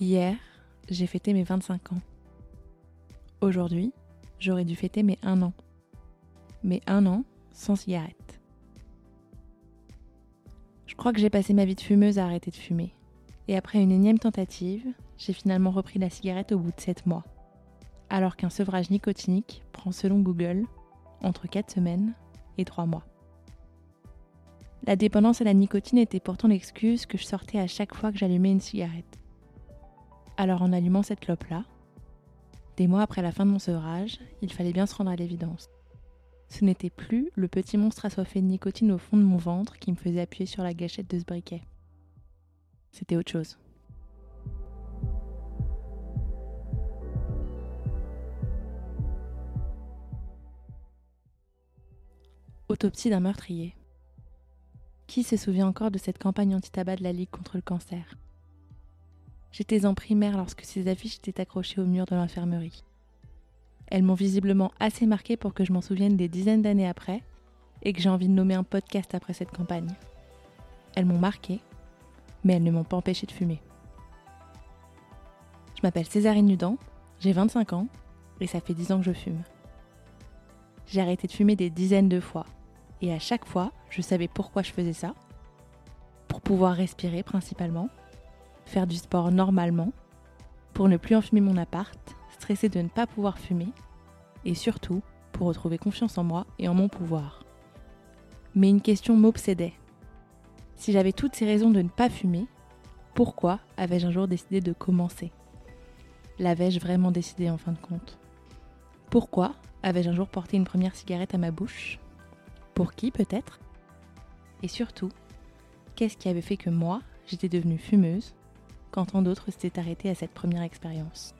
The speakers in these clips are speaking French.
Hier, j'ai fêté mes 25 ans. Aujourd'hui, j'aurais dû fêter mes 1 an. Mais 1 an sans cigarette. Je crois que j'ai passé ma vie de fumeuse à arrêter de fumer. Et après une énième tentative, j'ai finalement repris la cigarette au bout de 7 mois. Alors qu'un sevrage nicotinique prend, selon Google, entre 4 semaines et 3 mois. La dépendance à la nicotine était pourtant l'excuse que je sortais à chaque fois que j'allumais une cigarette. Alors en allumant cette clope-là, des mois après la fin de mon sevrage, il fallait bien se rendre à l'évidence. Ce n'était plus le petit monstre assoiffé de nicotine au fond de mon ventre qui me faisait appuyer sur la gâchette de ce briquet. C'était autre chose. Autopsie d'un meurtrier. Qui se souvient encore de cette campagne anti-tabac de la Ligue contre le cancer ? J'étais en primaire lorsque ces affiches étaient accrochées au mur de l'infirmerie. Elles m'ont visiblement assez marquée pour que je m'en souvienne des dizaines d'années après et que j'ai envie de nommer un podcast après cette campagne. Elles m'ont marquée, mais elles ne m'ont pas empêchée de fumer. Je m'appelle Césarine Nudan, j'ai 25 ans et ça fait 10 ans que je fume. J'ai arrêté de fumer des dizaines de fois. Et à chaque fois, je savais pourquoi je faisais ça. Pour pouvoir respirer principalement, faire du sport normalement, pour ne plus enfumer mon appart, stresser de ne pas pouvoir fumer, et surtout, pour retrouver confiance en moi et en mon pouvoir. Mais une question m'obsédait. Si j'avais toutes ces raisons de ne pas fumer, pourquoi avais-je un jour décidé de commencer ? L'avais-je vraiment décidé en fin de compte ? Pourquoi avais-je un jour porté une première cigarette à ma bouche ? Pour qui peut-être ? Et surtout, qu'est-ce qui avait fait que moi, j'étais devenue fumeuse, quand tant d'autres s'étaient arrêtés à cette première expérience ?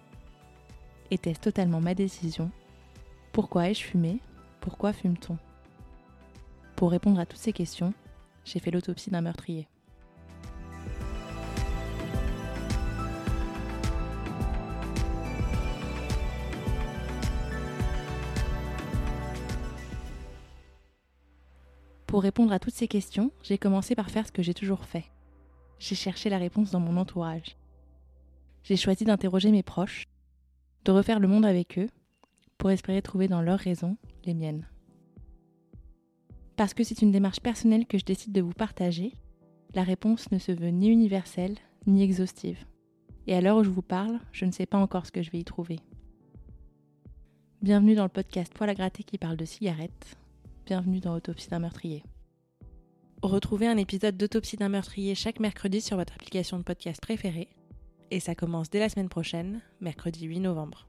Était-ce totalement ma décision ? Pourquoi ai-je fumé ? Pourquoi fume-t-on ? Pour répondre à toutes ces questions, j'ai fait l'autopsie d'un meurtrier. Pour répondre à toutes ces questions, j'ai commencé par faire ce que j'ai toujours fait. J'ai cherché la réponse dans mon entourage. J'ai choisi d'interroger mes proches, de refaire le monde avec eux, pour espérer trouver dans leurs raisons les miennes. Parce que c'est une démarche personnelle que je décide de vous partager, la réponse ne se veut ni universelle, ni exhaustive. Et à l'heure où je vous parle, je ne sais pas encore ce que je vais y trouver. Bienvenue dans le podcast Poil à gratter qui parle de cigarettes. Bienvenue dans Autopsie d'un meurtrier. Retrouvez un épisode d'Autopsie d'un meurtrier chaque mercredi sur votre application de podcast préférée. Et ça commence dès la semaine prochaine, mercredi 8 novembre.